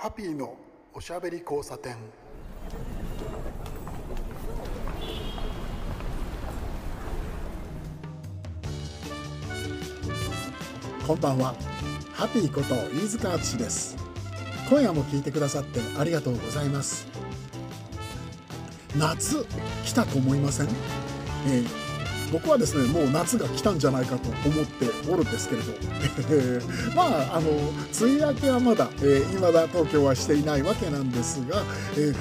ハピーのおしゃべり交差点。こんばんは、ハピーこと飯塚敦です。今夜も聞いてくださってありがとうございます。夏来たと思いません？僕はですね、もう夏が来たんじゃないかと思っておるんですけれど、まあ、梅雨明けはまだ、未だ東京はしていないわけなんですが、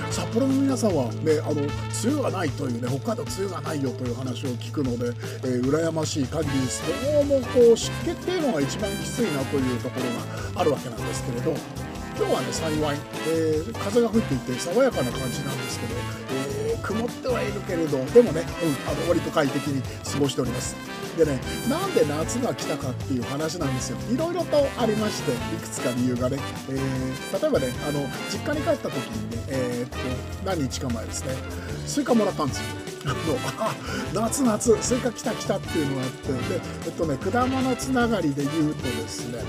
札幌の皆さんは、ね、梅雨がないというね、北海道梅雨がないよという話を聞くので、羨ましい限りです。どうもこう湿気っていうのが一番きついなというところがあるわけなんですけれど、今日はね、幸い、風が吹いていて爽やかな感じなんですけど、曇ってはいるけれど、でもね、割と快適に過ごしております。でね、なんで夏が来たかっていう話なんですよ。いろいろとありまして、いくつか理由がね、例えばね、実家に帰った時にね、何日か前ですね、スイカもらったんですよ。夏スイカ来たっていうのがあって、で、果物つながりで言うとですね、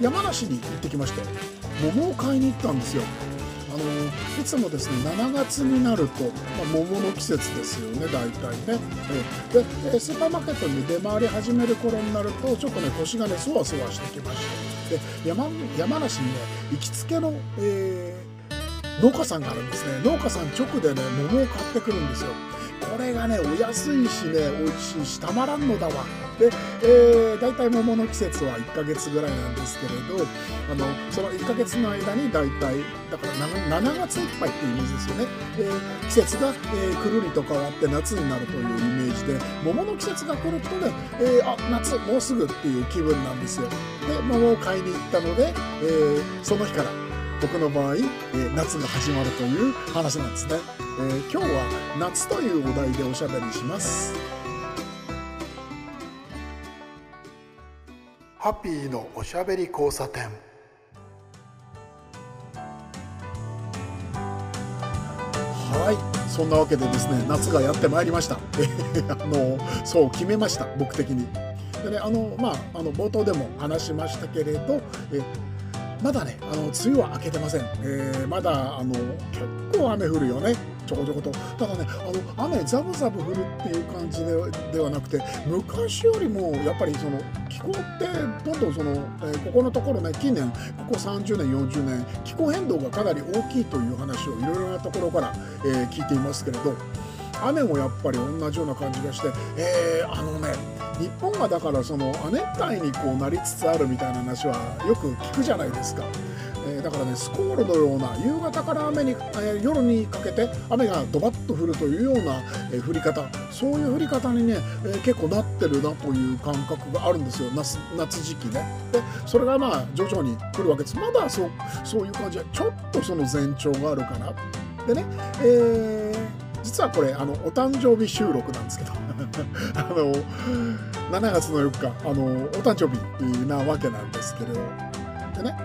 山梨に行ってきまして、桃を買いに行ったんですよ。いつもですね、7月になると、桃の季節ですよね、大体ね。で、スーパーマーケットに出回り始める頃になると、ちょっとね、腰がね、そわそわしてきまして、で、山梨にね、行きつけの、農家さんがあるんですね。農家さん直でね、桃を買ってくるんですよ。これがね、お安いしね、おいしいし、たまらんのだわ。で、だいたい桃の季節は1ヶ月ぐらいなんですけれど、その1ヶ月の間にだいたい、だから7月いっぱいっていうイメージですよね。季節が、くるりと変わって夏になるというイメージで、桃の季節が来るとね、あ、夏もうすぐっていう気分なんですよ。で、桃を買いに行ったので、その日から僕の場合、夏が始まるという話なんですね。今日は夏というお題でおしゃべりします。ハッピーのおしゃべり交差点。はい、そんなわけでですね、夏がやってまいりました。そう決めました、僕的に。でね、冒頭でも話しましたけれど、まだね、梅雨は明けてません。まだ結構雨降るよね、ちょこちょこと。ただね、雨ザブザブ降るっていう感じ ではなくて、昔よりもやっぱりその気候ってどんどんここのところね、近年、ここ30年40年気候変動がかなり大きいという話をいろいろなところから、聞いていますけれど、雨もやっぱり同じような感じがして、日本はだからその亜熱帯にこうなりつつあるみたいな話はよく聞くじゃないですか。だからね、スコールのような夕方から夜にかけて雨がドバッと降るというような、降り方、そういう降り方にね、結構なってるなという感覚があるんですよ、 夏時期ね。で、それがまあ徐々に来るわけです。まだそういう感じはちょっとその前兆があるかな。でね、実はこれお誕生日収録なんですけど7月の4日お誕生日なわけなんですけれど、でね、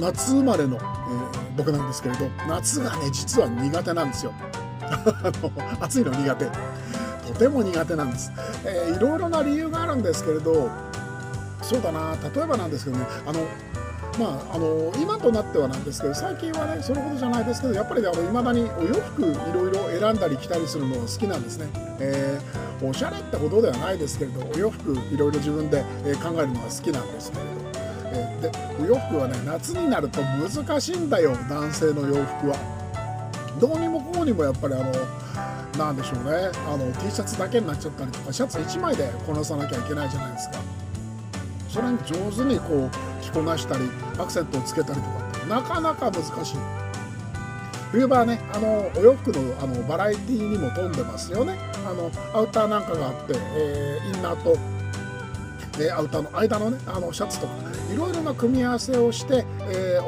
夏生まれの、僕なんですけれど、夏がね、実は苦手なんですよ。暑いの苦手、とても苦手なんです。いろいろな理由があるんですけれど、そうだな、例えばなんですけどね、今となってはなんですけど、最近はね、そのことじゃないですけど、やっぱりいまだにお洋服いろいろ選んだり着たりするのが好きなんですね。おしゃれってことではないですけれど、お洋服いろいろ自分で考えるのが好きなんですけれど、で、お洋服はね、夏になると難しいんだよ、男性の洋服は。どうにもこうにもやっぱりなんでしょうね、T シャツだけになっちゃったりとか、シャツ1枚でこなさなきゃいけないじゃないですか。それに上手にこう着こなしたり、アクセントをつけたりとかってなかなか難しい。冬場はね、お洋服のバラエティーにも富んでますよね。アウターなんかがあって、インナーとアウターの間のね、シャツとかいろいろな組み合わせをして、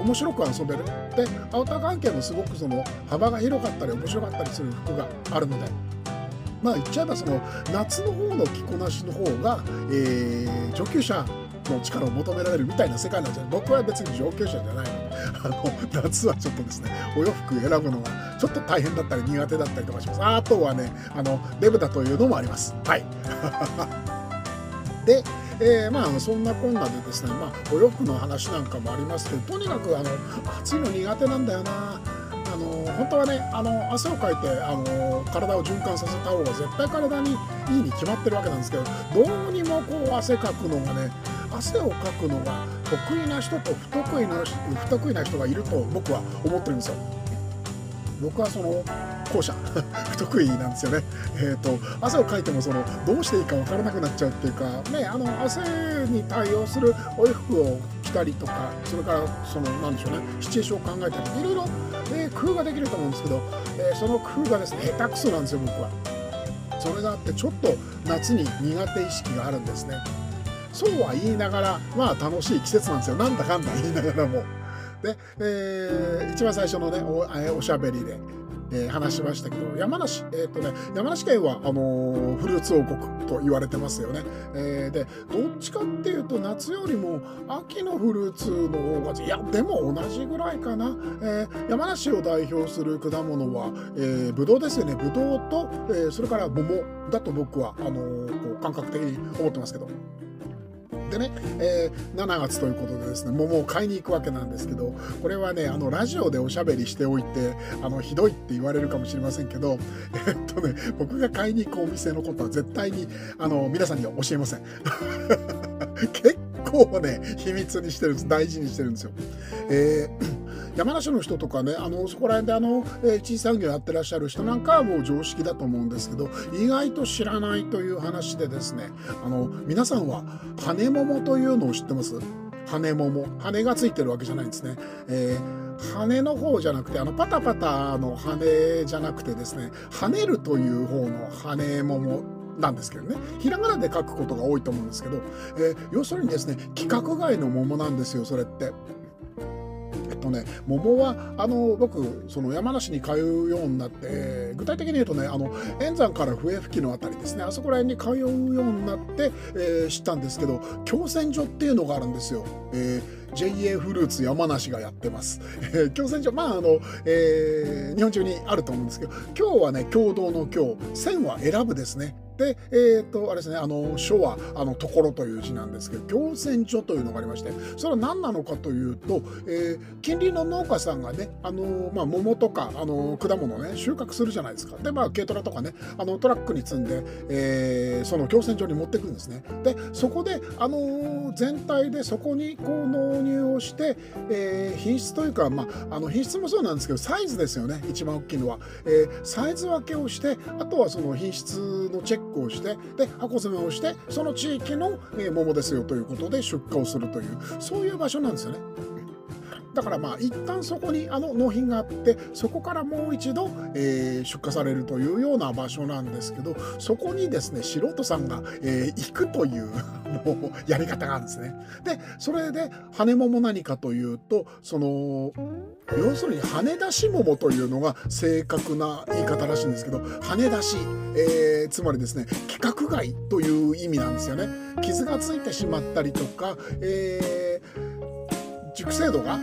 面白く遊べる。で、アウター関係もすごくその幅が広かったり面白かったりする服があるので、まあ言っちゃえばその夏の方の着こなしの方が、上級者の力を求められるみたいな世界なんじゃない。僕は別に上級者じゃないので、夏はちょっとですね、お洋服選ぶのがちょっと大変だったり苦手だったりとかします。あとはね、デブだというのもあります。はい。で、そんなこんなでですね、お洋服の話なんかもありますけど、とにかく暑いの苦手なんだよな。本当はね、汗をかいて体を循環させた方が絶対体にいいに決まってるわけなんですけど、どうにもこう汗かくのがね、汗をかくのが得意な人と不得意な人がいると僕は思ってるんですよ。僕はその後者不得意なんですよね。汗をかいてもどうしていいか分からなくなっちゃうっていうかね、汗に対応するお洋服を着たりとか、それからなんでしょうね、シチュエーションを考えたりとかいろいろ工夫ができると思うんですけど、その工夫がですね下手くそなんですよ僕は。それがあってちょっと夏に苦手意識があるんですね。そうは言いながら楽しい季節なんですよ、なんだかんだ言いながらも。で、一番最初のね おしゃべりで、話しましたけど、山梨県はフルーツ王国と言われてますよね。でどっちかっていうと夏よりも秋のフルーツの方が、いやでも同じぐらいかな。山梨を代表する果物は、ぶどうですよね。ぶどうと、それから桃だと僕はこう感覚的に思ってますけど。でね、7月ということでですね、桃を買いに行くわけなんですけど、これはねラジオでおしゃべりしておいてひどいって言われるかもしれませんけど、僕が買いに行くお店のことは絶対に皆さんには教えません。結構ね秘密にしてるんです、大事にしてるんですよ。山梨の人とかね、そこら辺で地産業やってらっしゃる人なんかはもう常識だと思うんですけど、意外と知らないという話でですね、皆さんは羽桃というのを知ってます？羽桃、羽がついてるわけじゃないんですね。羽の方じゃなくてパタパタの羽じゃなくてですね、跳ねるという方の羽桃なんですけどね、ひらがなで書くことが多いと思うんですけど、要するにですね規格外の桃なんですよそれって。桃は僕山梨に通うようになって、具体的に言うとね円山から笛吹のあたりですね、あそこら辺に通うようになって、知ったんですけど、共選所っていうのがあるんですよ。JA フルーツ山梨がやってます。共選所、日本中にあると思うんですけど、今日はね共同の今日、選は選ぶですね。であれですね、書はところという字なんですけど、共選所というのがありまして、それは何なのかというと、近隣の農家さんがね桃とか果物をね収穫するじゃないですか。で軽トラとかねトラックに積んで、その共選所に持ってくるんですね。でそこで全体でそこにこう納入をして、品質というか、品質もそうなんですけどサイズですよね、一番大きいのは。サイズ分けをして、あとはその品質のチェックをして、で箱詰めをして、その地域の桃ですよということで出荷をするという、そういう場所なんですよね。だから一旦そこに納品があって、そこからもう一度、出荷されるというような場所なんですけど、そこにですね素人さんが、行くというやり方があるんですね。でそれで羽桃何かというと、要するに羽出し桃というのが正確な言い方らしいんですけど、羽出し、つまりですね規格外という意味なんですよね。傷がついてしまったりとか、熟成度が、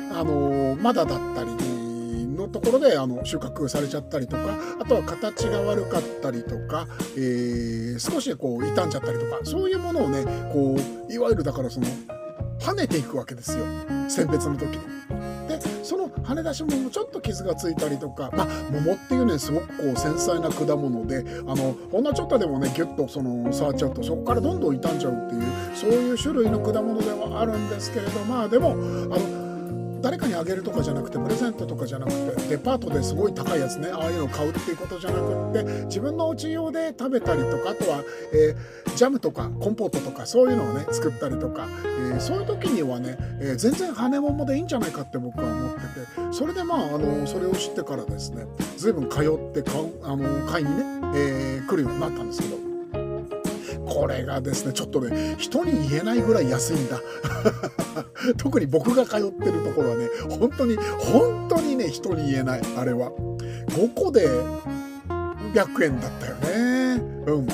まだだったりのところで収穫されちゃったりとか、あとは形が悪かったりとか、少しこう傷んじゃったりとか、そういうものをねこういわゆるだから跳ねていくわけですよ、選別の時に。でその跳ね出しもちょっと傷がついたりとか、桃っていうねすごくこう繊細な果物で、ほんのちょっとでもねギュッと触っちゃうとそこからどんどん傷んじゃうっていう、そういう種類の果物ではあるんですけれど、でも誰かにあげるとかじゃなくて、プレゼントとかじゃなくて、デパートですごい高いやつね、ああいうのを買うっていうことじゃなくって、自分のお家用で食べたりとか、あとは、ジャムとかコンポートとかそういうのをね作ったりとか、そういう時にはね、全然羽桃でいいんじゃないかって僕は思ってて、それでそれを知ってからですね随分通って買いにね、来るようになったんですけど、これがですねちょっとね人に言えないぐらい安いんだ。特に僕が通ってるところはね本当にね人に言えない。あれは5個で100円だったよね。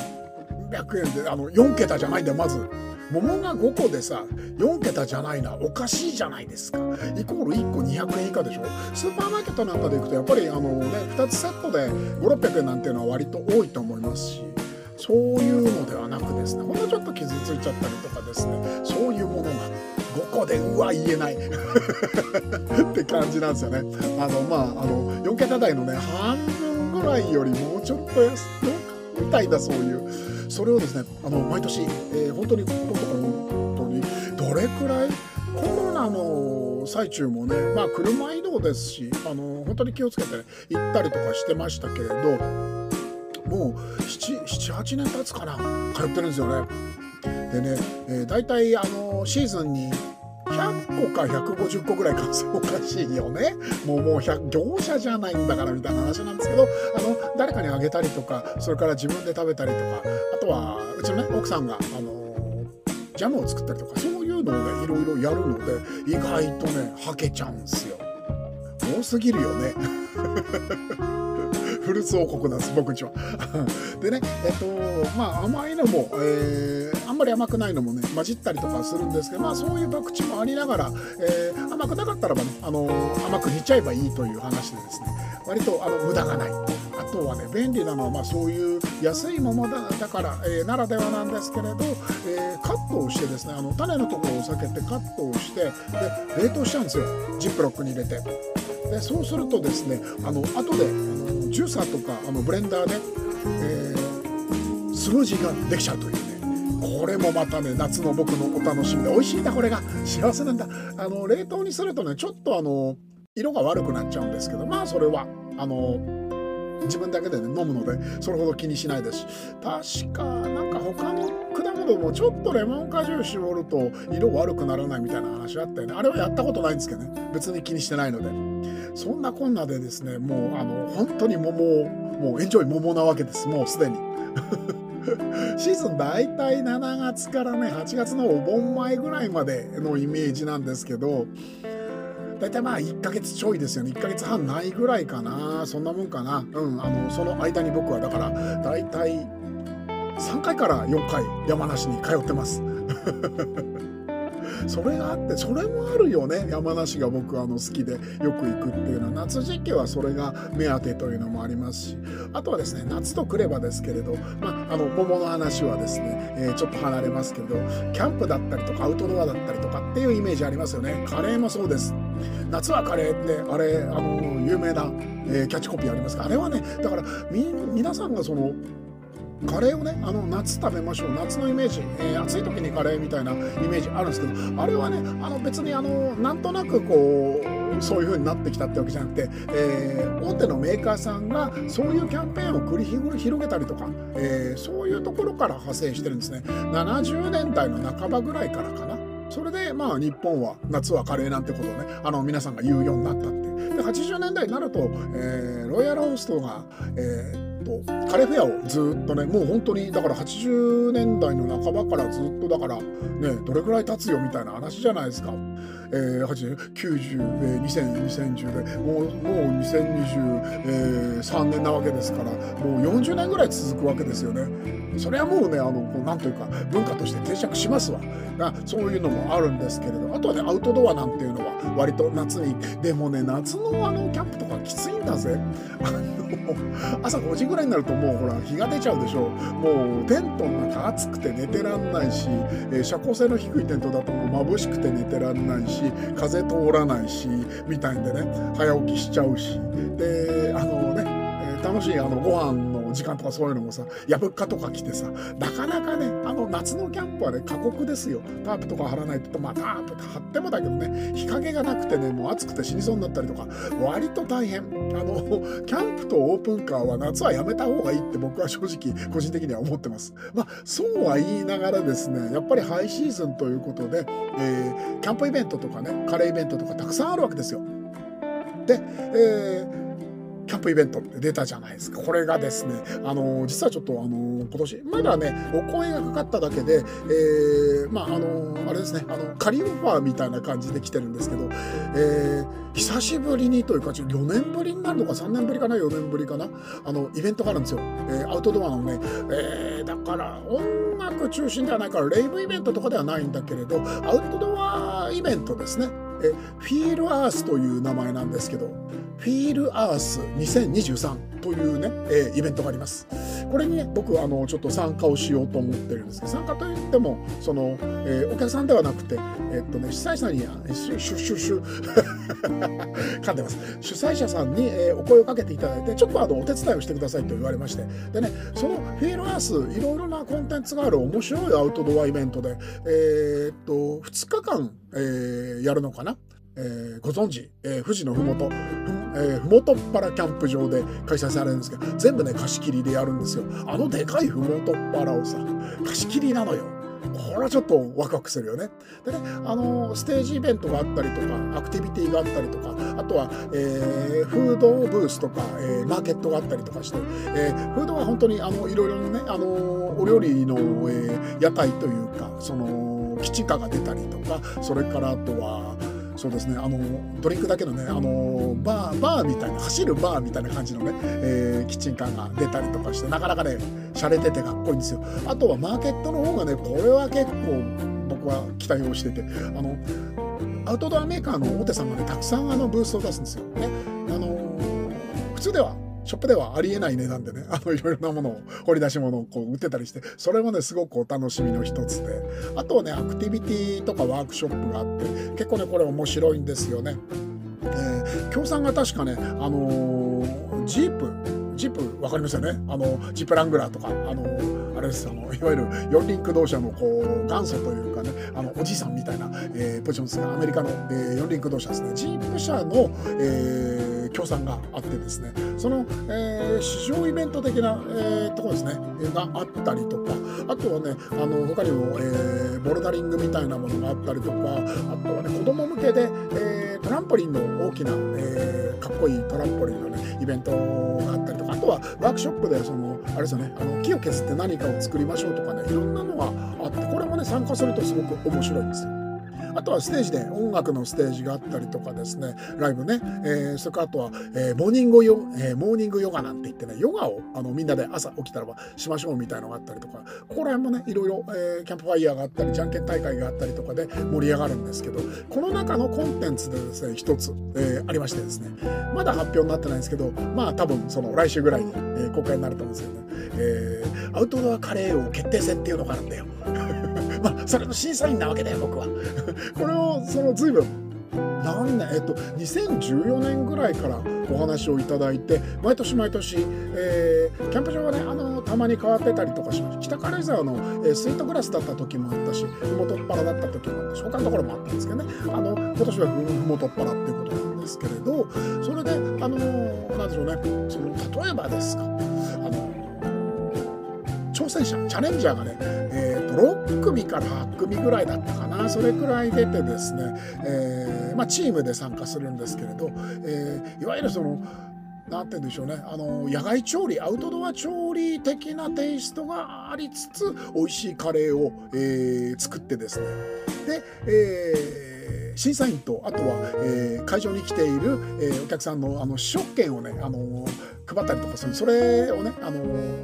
100円で4桁じゃないんだよ。まず桃が5個でさ4桁じゃないな、おかしいじゃないですか。イコール1個200円以下でしょ。スーパーマーケットなんかで行くとやっぱり2つセットで500〜600円なんていうのは割と多いと思いますし、そういうのではなくですね、ほんのちょっと傷ついちゃったりとかですね、そういうものが5個でうわ言えないって感じなんですよね。4桁台のね半分ぐらいよりもうちょっと安くみたいな、そういうそれをですね毎年、本当にどれくらいコロナの最中もね、まあ車移動ですし本当に気をつけて、ね、行ったりとかしてましたけれど。もう7、8年経つかな通ってるんですよね。でね、大体シーズンに100個か150個ぐらい数おかしいよね。もう業者じゃないんだからみたいな話なんですけど、誰かにあげたりとか、それから自分で食べたりとか、あとはうちのね奥さんがジャムを作ったりとか、そういうのをねいろいろやるので、意外とねはけちゃうんですよ。多すぎるよねフルーツ王国なんです僕んちはでね甘いのも、あんまり甘くないのもね混じったりとかするんですけど、まあそういう博打もありながら、甘くなかったらばね甘く煮ちゃえばいいという話でですね、割と無駄がない。あとはね便利なのは、まあそういう安いものだから、ならではなんですけれど、カットをしてですね種のところを避けてカットをしてで冷凍しちゃうんですよ、ジップロックに入れて。でそうするとですね後でジューサーとかブレンダーで、スムージーができちゃうというね、これもまたね夏の僕のお楽しみで、美味しいなこれが、幸せなんだ。冷凍にするとねちょっと色が悪くなっちゃうんですけど、まあそれは自分だけで、ね、飲むのでそれほど気にしないですし、確かなんか他の果物もちょっとレモン果汁絞ると色悪くならないみたいな話あったよね。あれはやったことないんですけどね、別に気にしてないので。そんなこんなでですね、もう本当に桃をもうエンジョイ桃なわけです、もうすでにシーズン大体7月からね8月のお盆前ぐらいまでのイメージなんですけど、大体まあ1ヶ月ちょいですよね、1ヶ月半ないぐらいかな、そんなもんかな。その間に僕はだから大体3回から4回山梨に通ってますそれがあって、それもあるよね、山梨が僕好きでよく行くっていうのは、夏時期はそれが目当てというのもありますし、あとはですね夏とくればですけれど、まあ桃の話はですね、ちょっと離れますけど、キャンプだったりとかアウトドアだったりとかっていうイメージありますよね。カレーもそうです。夏はカレーってあれ有名な、キャッチコピーありますが、あれはねだから皆さんがそのカレーをね夏食べましょう、夏のイメージ、暑い時にカレーみたいなイメージあるんですけど、あれはね別になんとなくこうそういう風になってきたってわけじゃなくて、大手のメーカーさんがそういうキャンペーンを繰り広げたりとか、そういうところから派生してるんですね。70年代の半ばぐらいからかな。それでまあ日本は夏はカレーなんてことをね皆さんが言うようになったっていう。で80年代になると、ロイヤルホストがカレーフェアをずっとね、もう本当にだから80年代の半ばからずっとだからね、どれくらい経つよみたいな話じゃないですか。80、90、2020でもう2023年なわけですから、もう40年ぐらい続くわけですよね。それはもうねなんというか文化として定着しますわ。そういうのもあるんですけれど、あとはねアウトドアなんていうのは割と夏に、でもね夏のキャンプとかきついんだぜ朝5時ぐらいになるともうほら日が出ちゃうでしょ。もうテントの中暑くて寝てらんないし、遮光性の低いテントだともう眩しくて寝てらんないし、風通らないしみたいんでね、早起きしちゃうし、で楽しいご飯の時間とかそういうのもさ、やぶっかとか来てさ、なかなかね夏のキャンプはね過酷ですよ。タープとか張らないと、まあタープ張ってもだけどね、日陰がなくてねもう暑くて死にそうになったりとか、割と大変。キャンプとオープンカーは夏はやめた方がいいって僕は正直個人的には思ってます。まあそうは言いながらですね、やっぱりハイシーズンということで、キャンプイベントとかねカレーイベントとかたくさんあるわけですよ。でキャンプイベントって出たじゃないですか。これがですね実はちょっと今年まだねお声がかかっただけで、まああれですね仮オファーみたいな感じで来てるんですけど、久しぶりにというか4年ぶりになるのか3年ぶりかな4年ぶりかなイベントがあるんですよ。アウトドアのね、だから音楽中心ではないからレイブイベントとかではないんだけれど、アウトドアイベントですね。フィールアースという名前なんですけど、フィールアース2023というね、イベントがあります。これにね、僕ちょっと参加をしようと思ってるんですけど、参加といってもその、お客さんではなくて、主催者に噛んでます。主催者さんに、お声をかけていただいて、ちょっとお手伝いをしてくださいと言われまして、でね、そのフィールアース、いろいろなコンテンツがある面白いアウトドアイベントで、2日間、やるのかな。ご存知、富士のふもとっぱらキャンプ場で開催されるんですけど、全部ね貸し切りでやるんですよ。でかいふもとっぱらをさ、貸し切りなのよ。これはちょっとワクワクするよね。でね、ステージイベントがあったりとか、アクティビティがあったりとか、あとは、フードブースとか、マーケットがあったりとかして、フードは本当にいろいろね、お料理の、屋台というか、そのキッチンカーが出たりとか、それからあとはそうですね、ドリンクだけのね、バーみたいな、走るバーみたいな感じのね、キッチンカーが出たりとかして、なかなかね洒落ててかっこいいんですよ。あとはマーケットの方がね、これは結構僕は期待をしてて、アウトドアメーカーの大手さんがねたくさんブースを出すんですよね。普通ではショップではありえない値段でね、いろいろなものを、掘り出し物をこう売ってたりして、それもねすごくお楽しみの一つで、あとはねアクティビティとかワークショップがあって、結構ねこれ面白いんですよね。協賛が確かね、ジープわかりますよね。ジップラングラーとか、あれです、いわゆる四輪駆動車のこう元祖というかね、おじいさんみたいな、ポジションですが、アメリカの、四輪駆動車ですね、ジープ車の、協賛があってですね、その、市場イベント的な、ところですねがあったりとか、あとはね他にも、ボルダリングみたいなものがあったりとか、あとはね子供向けで、トランポリンの大きな、かっこいいトランポリンのねイベントがあったりとか、あとはワークショップでそのあれですよね、木を削って何かを作りましょうとかね、いろんなのがあって、これもね参加するとすごく面白いんですよ。あとはステージで音楽のステージがあったりとかですね、ライブね、それからあとは、モーニングヨガなんて言ってね、ヨガをみんなで朝起きたらばしましょうみたいなのがあったりとか、ここら辺もねいろいろ、キャンプファイヤーがあったり、じゃんけん大会があったりとかで盛り上がるんですけど、この中のコンテンツでですね一つ、ありましてですね、まだ発表になってないんですけど、まあ多分その来週ぐらいに、公開になると思うんですけどね、アウトドアカレー王決定戦っていうのがあるんだよ。まあ、それの審査員なわけだよ僕は。これをずいぶん2014年ぐらいからお話をいただいて、毎年、キャンプ場はねたまに変わってたりとかしました。北軽井沢の、スイートグラスだった時もあったし、ふもとっぱらだった時もあったし、他のところもあったんですけどね、今年はふもとっぱらっていうことなんですけれど、それでなんでしょうね、例えばですか、挑戦者チャレンジャーがね、6組から8組ぐらいだったかな、それくらい出てですね、チームで参加するんですけれど、いわゆるなんて言うんでしょうね、野外調理、アウトドア調理的なテイストがありつつ美味しいカレーを、作ってですね、で、審査員と、あとは、会場に来ている、お客さんの試食券をね、配ったりとかする、それをね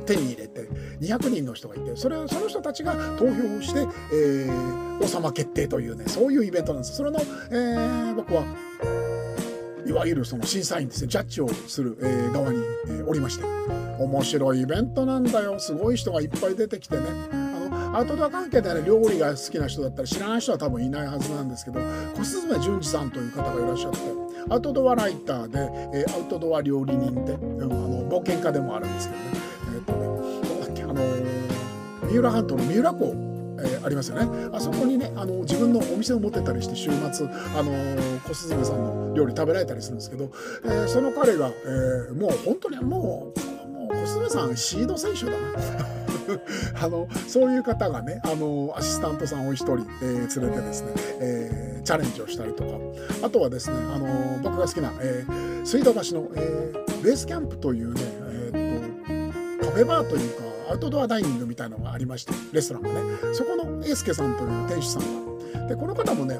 手に入れて200人の人がいて、その人たちが投票をして、王様決定というね、そういうイベントなんです。それの、僕はいわゆる審査員ですね、ジャッジをする、側に、おりまして、面白いイベントなんだよ。すごい人がいっぱい出てきてね、アウトドア関係で、ね、料理が好きな人だったら知らない人は多分いないはずなんですけど、小雀淳二さんという方がいらっしゃって、アウトドアライターで、アウトドア料理人で、冒険家でもあるんですけどね、三浦半島の三浦港、ありますよね。あそこにね自分のお店を持ってたりして、週末小雀さんの料理食べられたりするんですけど、その彼が、もう本当にもう小雀さんシード選手だな。そういう方がねアシスタントさんを一人、連れてですね、チャレンジをしたりとか、あとはですね僕が好きな、水道橋の、ベースキャンプというね、カフェバーというかアウトドアダイニングみたいなのがありまして、レストランがね、そこの英介さんという店主さんが、でこの方もね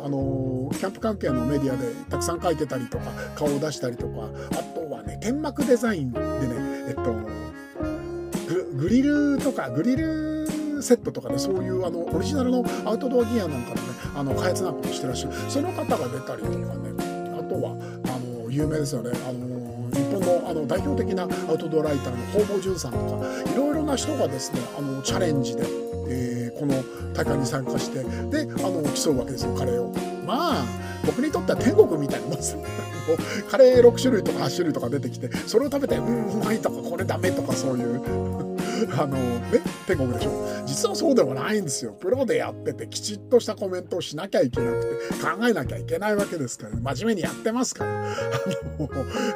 キャンプ関係のメディアでたくさん書いてたりとか、顔を出したりとか、あとはね天幕デザインでねグリルとかグリルセットとかね、そういうオリジナルのアウトドアギアなんかのね開発なんかをしてらっしゃるその方が出たりとかね、あとは有名ですよね、本の代表的なアウトドアライターの方々淳さんとかいろいろな人がですねチャレンジで、この大会に参加してで競うわけですよ、カレーを。まあ僕にとっては天国みたいなもんですカレー6種類とか8種類とか出てきてそれを食べてうまいとかこれダメとかそういう。天国でしょ。実はそうではないんですよ。プロでやっててきちっとしたコメントをしなきゃいけなくて考えなきゃいけないわけですから、ね、真面目にやってますから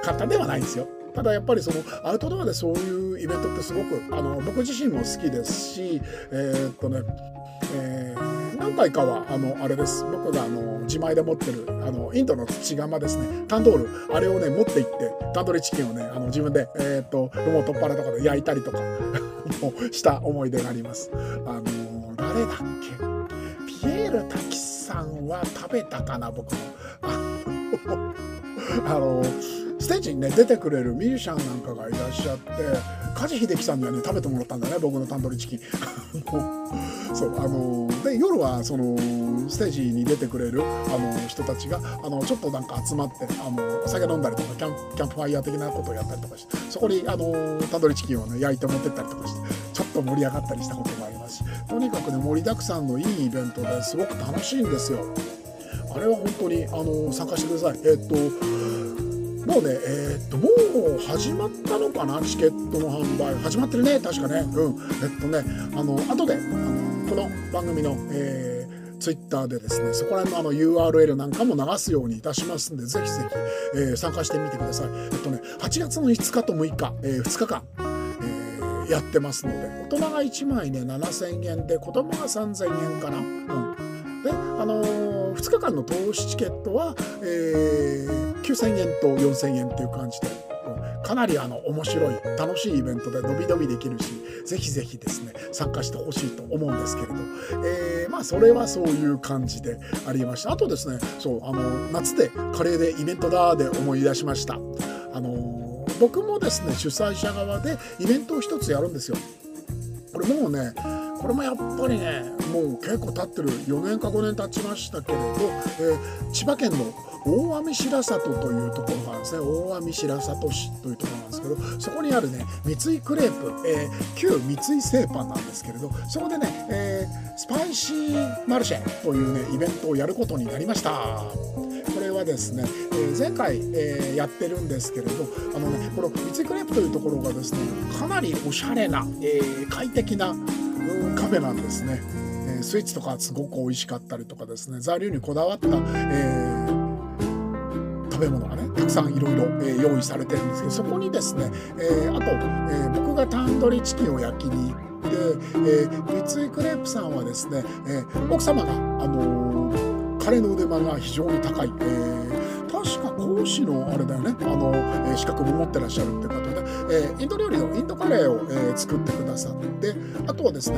簡単ではないんですよ。ただやっぱりそのアウトドアでそういうイベントってすごく僕自身も好きですし何回かはあれです、僕が自前で持ってるインドの土釜ですね、タンドール、あれをね持って行ってタンドリーチキンをね自分でロモトッパラとかで焼いたりとかした思い出があります。誰だっけ、ピエール滝さんは食べたかな、僕もステージにね出てくれるミュージシャンなんかがいらっしゃって梶秀樹さんにはね食べてもらったんだね、僕のタンドリーチキンそうで夜はそのステージに出てくれる人たちがちょっとなんか集まってお酒飲んだりとかキャンプファイヤー的なことをやったりとかして、そこにタンドリーチキンをね焼いて持ってったりとかしてちょっと盛り上がったりしたこともありますし、とにかくね盛りだくさんのいいイベントですごく楽しいんですよ。あれは本当に参加してください。もうね、もう始まったのかな、チケットの販売始まってるね確かね。後でこの番組のツイッターでですねそこら辺のURL なんかも流すようにいたしますんで、ぜひぜひ、参加してみてください。8月の5日と6日、2日間やってますので、大人が1枚ね 7,000 円で子供が 3,000 円かな、で2日間の投資チケットは、9,000 円と 4,000 円っていう感じで、かなり面白い楽しいイベントでのびのびできるし、ぜひぜひですね参加してほしいと思うんですけれど、まあそれはそういう感じでありました。あとですねそう夏でカレーでイベントだで思い出しました。僕もですね主催者側でイベントを一つやるんですよ。これもやっぱりねもう結構経ってる、4年か5年経ちましたけれど、千葉県の大網白里というところがあるんですね。大網白里市というところなんですけど、そこにあるね三井クレープ、旧三井製パンなんですけれど、そこでね、スパイシーマルシェというねイベントをやることになりました。これはですね、前回、やってるんですけれどこの三井クレープというところがですねかなりおしゃれな、快適なカフェなんですね。スイーツとかすごく美味しかったりとかですね、材料にこだわった、食べ物がねたくさんいろいろ用意されてるんですけど、そこにですね、あと、僕がタンドリーチキンを焼きに行って、三井クレープさんはですね、奥様がカレーの腕前が非常に高い、確か講師のあれだよね資格も持ってらっしゃるって方で、インド料理のインドカレーを、作ってくださって、あとはですね、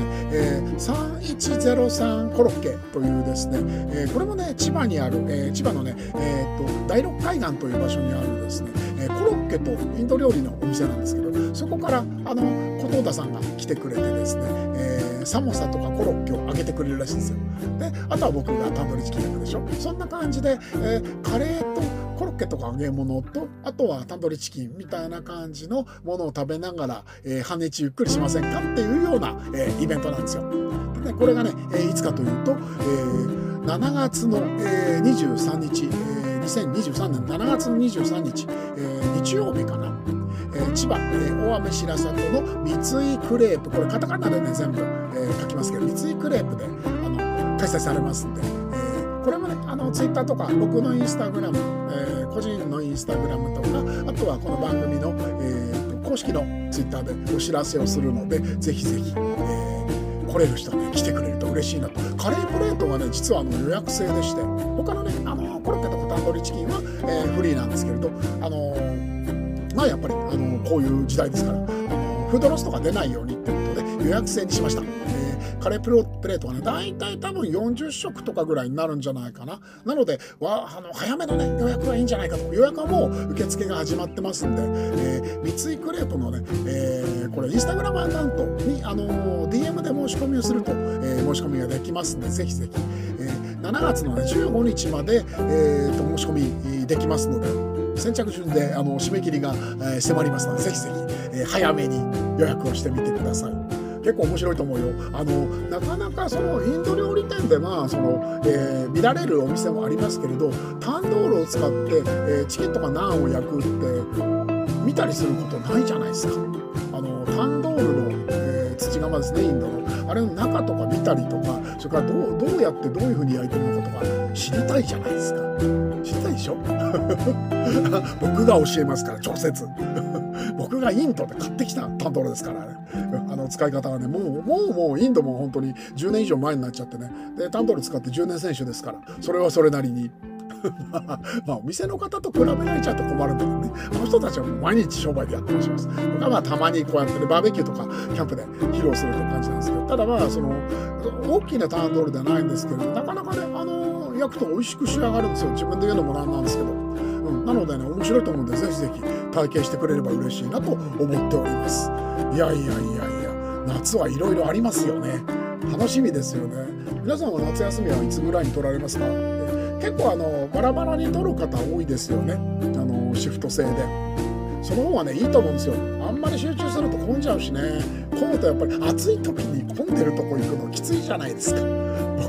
3103コロッケというですね、これもね千葉にある、千葉のね、第六海岸という場所にあるですね、コロッケとインド料理のお店なんですけど、そこから小東田さんが来てくれてですね、寒さとかコロッケをあげてくれるらしいんですよ。であとは僕がタンドリーチキンやるでしょ。そんな感じで、カレーとコロッケとか揚げ物とあとはタンドリーチキンみたいな感じのものを食べながら、半日ゆっくりしませんかっていうような、イベントなんですよ。でこれがね、いつかというと、7月の、23日、2023年7月の23日、日曜日かな、千葉、大網白里の三井クレープ、これカタカナでね全部、書きますけど三井クレープで開催されますんで、これもねツイッターとか僕のインスタグラム、個人のインスタグラムとかあとはこの番組の、公式のツイッターでお知らせをするので、ぜひぜひ、来れる人はね来てくれると嬉しいなと。カレープレートはね実は予約制でして、他のねコロッケとかタンドリーチキンは、フリーなんですけれどまあやっぱりこういう時代ですからフードロスとか出ないようにっていうことで予約制にしました。カレープレートはね大体多分40食とかぐらいになるんじゃないかな。なので早めのね予約はいいんじゃないかと。予約はもう受付が始まってますんで、三井クレープのね、これインスタグラムアカウントにDM で申し込みをすると、申し込みができますんで、ぜひぜひ、7月の、ね、15日まで、申し込みできますので。先着順で締め切りが迫りますので、ぜひぜひ早めに予約をしてみてください。結構面白いと思うよ。なかなかそのインド料理店では見られるお店もありますけれど、タンドールを使って、チキンとかナンを焼くって見たりすることないじゃないですか。タンドールの、土窯ですね、インドのあれの中とか見たりとか、それからどうやってどういう風に焼いてるのかとか知りたいじゃないですか。知りたいでしょ僕が教えますから、直接僕がインドで買ってきたタンドールですからね。使い方はね、もうインドも本当に10年以上前になっちゃってね。でタンドール使って10年選手ですから、それはそれなりにまあお店の方と比べられちゃうと困るんだけどね。あの人たちはもう毎日商売でやってます。僕はまあたまにこうやってね、バーベキューとかキャンプで披露するという感じなんですけど、ただまあ大きなタンドールではないんですけど、なかなかね焼くと美味しく仕上がるんですよ。自分で言うのもなんなんですけど、なのでね、面白いと思うんで、ぜひぜひ体験してくれれば嬉しいなと思っております。いや夏はいろいろありますよね。楽しみですよね。皆さんは夏休みはいつぐらいに取られますか？結構バラバラに取る方多いですよね。シフト制で。その方がね、いいと思うんですよ。あんまり集中すると混んじゃうしね。混むとやっぱり暑い時に混んでるとこ行くのきついじゃないですか。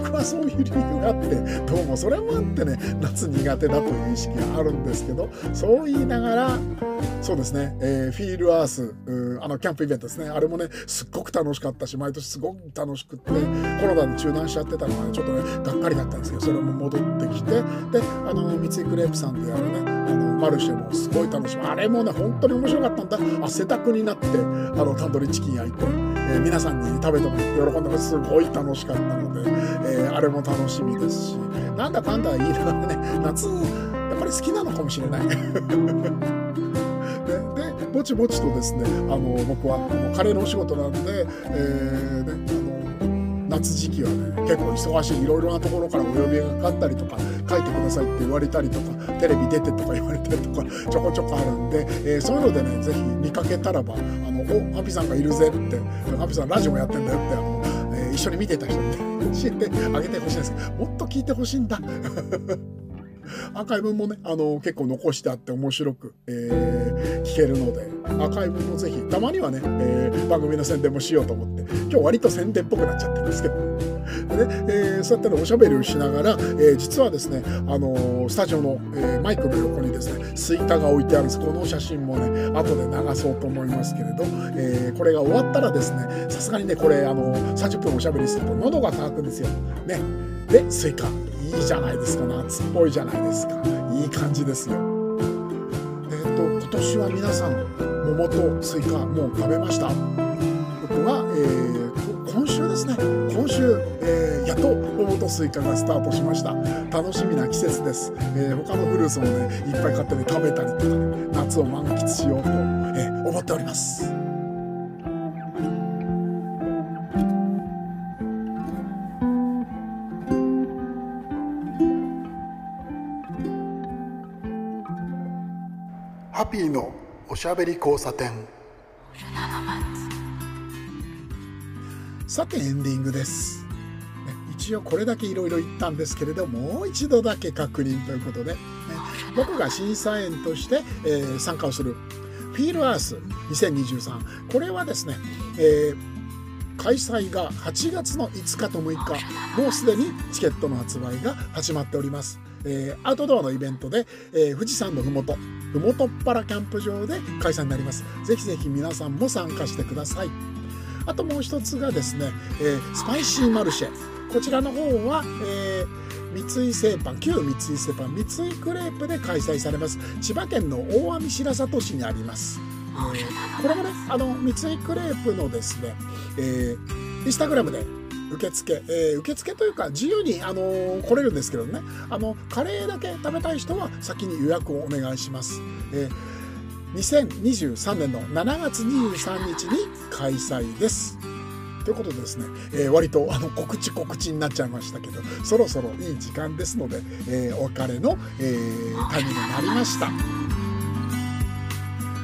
僕はそういう理由があって、どうもそれもあってね、夏苦手だという意識があるんですけど、そう言いながら、そうですね、フィールアース、キャンプイベントですね。あれもね、すっごく楽しかったし、毎年すごく楽しくって、コロナで中断しちゃってたのが、ね、ちょっとね、がっかりだったんですけど、それも戻ってきて、で、三井クレープさんでやるね、マルシェもすごい楽しみ。あれもね、本当に面白かったんだ。汗だくになって、タンドリーチキン焼いて、皆さんに食べてもらって喜んでもすごい楽しかったので、あれも楽しみですし、なんだかんだ言いながらね、夏、やっぱり好きなのかもしれない。でぼちぼちとですね、僕はカレーのお仕事なんで、夏時期はね、結構忙しい、いろいろなところからお呼びがかかったりとか、書いてくださいって言われたりとか、テレビ出てとか言われたりとか、ちょこちょこあるんで、そういうのでね、ぜひ見かけたらば、お、ハピさんがいるぜって、ハピさんラジオやってんだよって、一緒に見てた人に教えてあげてほしいんですけど、もっと聞いてほしいんだ。アーカイブもね、結構残してあって面白く、聞けるので、アーカイブもぜひ、たまにはね、番組の宣伝もしようと思って、今日割と宣伝っぽくなっちゃってるんですけど、でそうやっておしゃべりをしながら、実はですね、スタジオの、マイクの横にですね、スイカが置いてあるんです。この写真もね、後で流そうと思いますけれど、これが終わったらですね、さすがにね、これ30分おしゃべりすると喉が渇くんですよ。ね、でスイカいいじゃないですか。夏っぽいじゃないですか。いい感じですよ。今年は皆さん桃とスイカもう食べました？僕は、今週ですね。今週、やっと桃とスイカがスタートしました。楽しみな季節です。他のフルーツもね、いっぱい買ってね、食べたりとかね、夏を満喫しようと、思っております。ハッピーのおしゃべり交差点。さてエンディングです。一応これだけいろいろ言ったんですけれども、もう一度だけ確認ということで、ね、僕が審査員として、参加をするフィールアース2023、これはですね、開催が8月の5日と6日、もうすでにチケットの発売が始まっております。アウトドアのイベントで、富士山のふもとっぱらキャンプ場で開催になります。ぜひぜひ皆さんも参加してください。あともう一つがですね、スパイシーマルシェ、こちらの方は、三井製パン、旧三井製パン、三井クレープで開催されます。千葉県の大網白里市にあります。これもね、三井クレープのですね、インスタグラムで受付というか自由に来れるんですけどね、カレーだけ食べたい人は先に予約をお願いします。2023年の7月23日に開催です。ということでですね、割と告知になっちゃいましたけど、そろそろいい時間ですので、お別れの、タイミングになりました。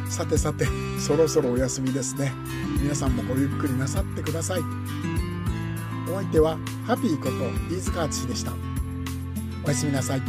さて、そろそろお休みですね。皆さんもごゆっくりなさってください。お相手はハッピーこと飯塚敦でした。おやすみなさい。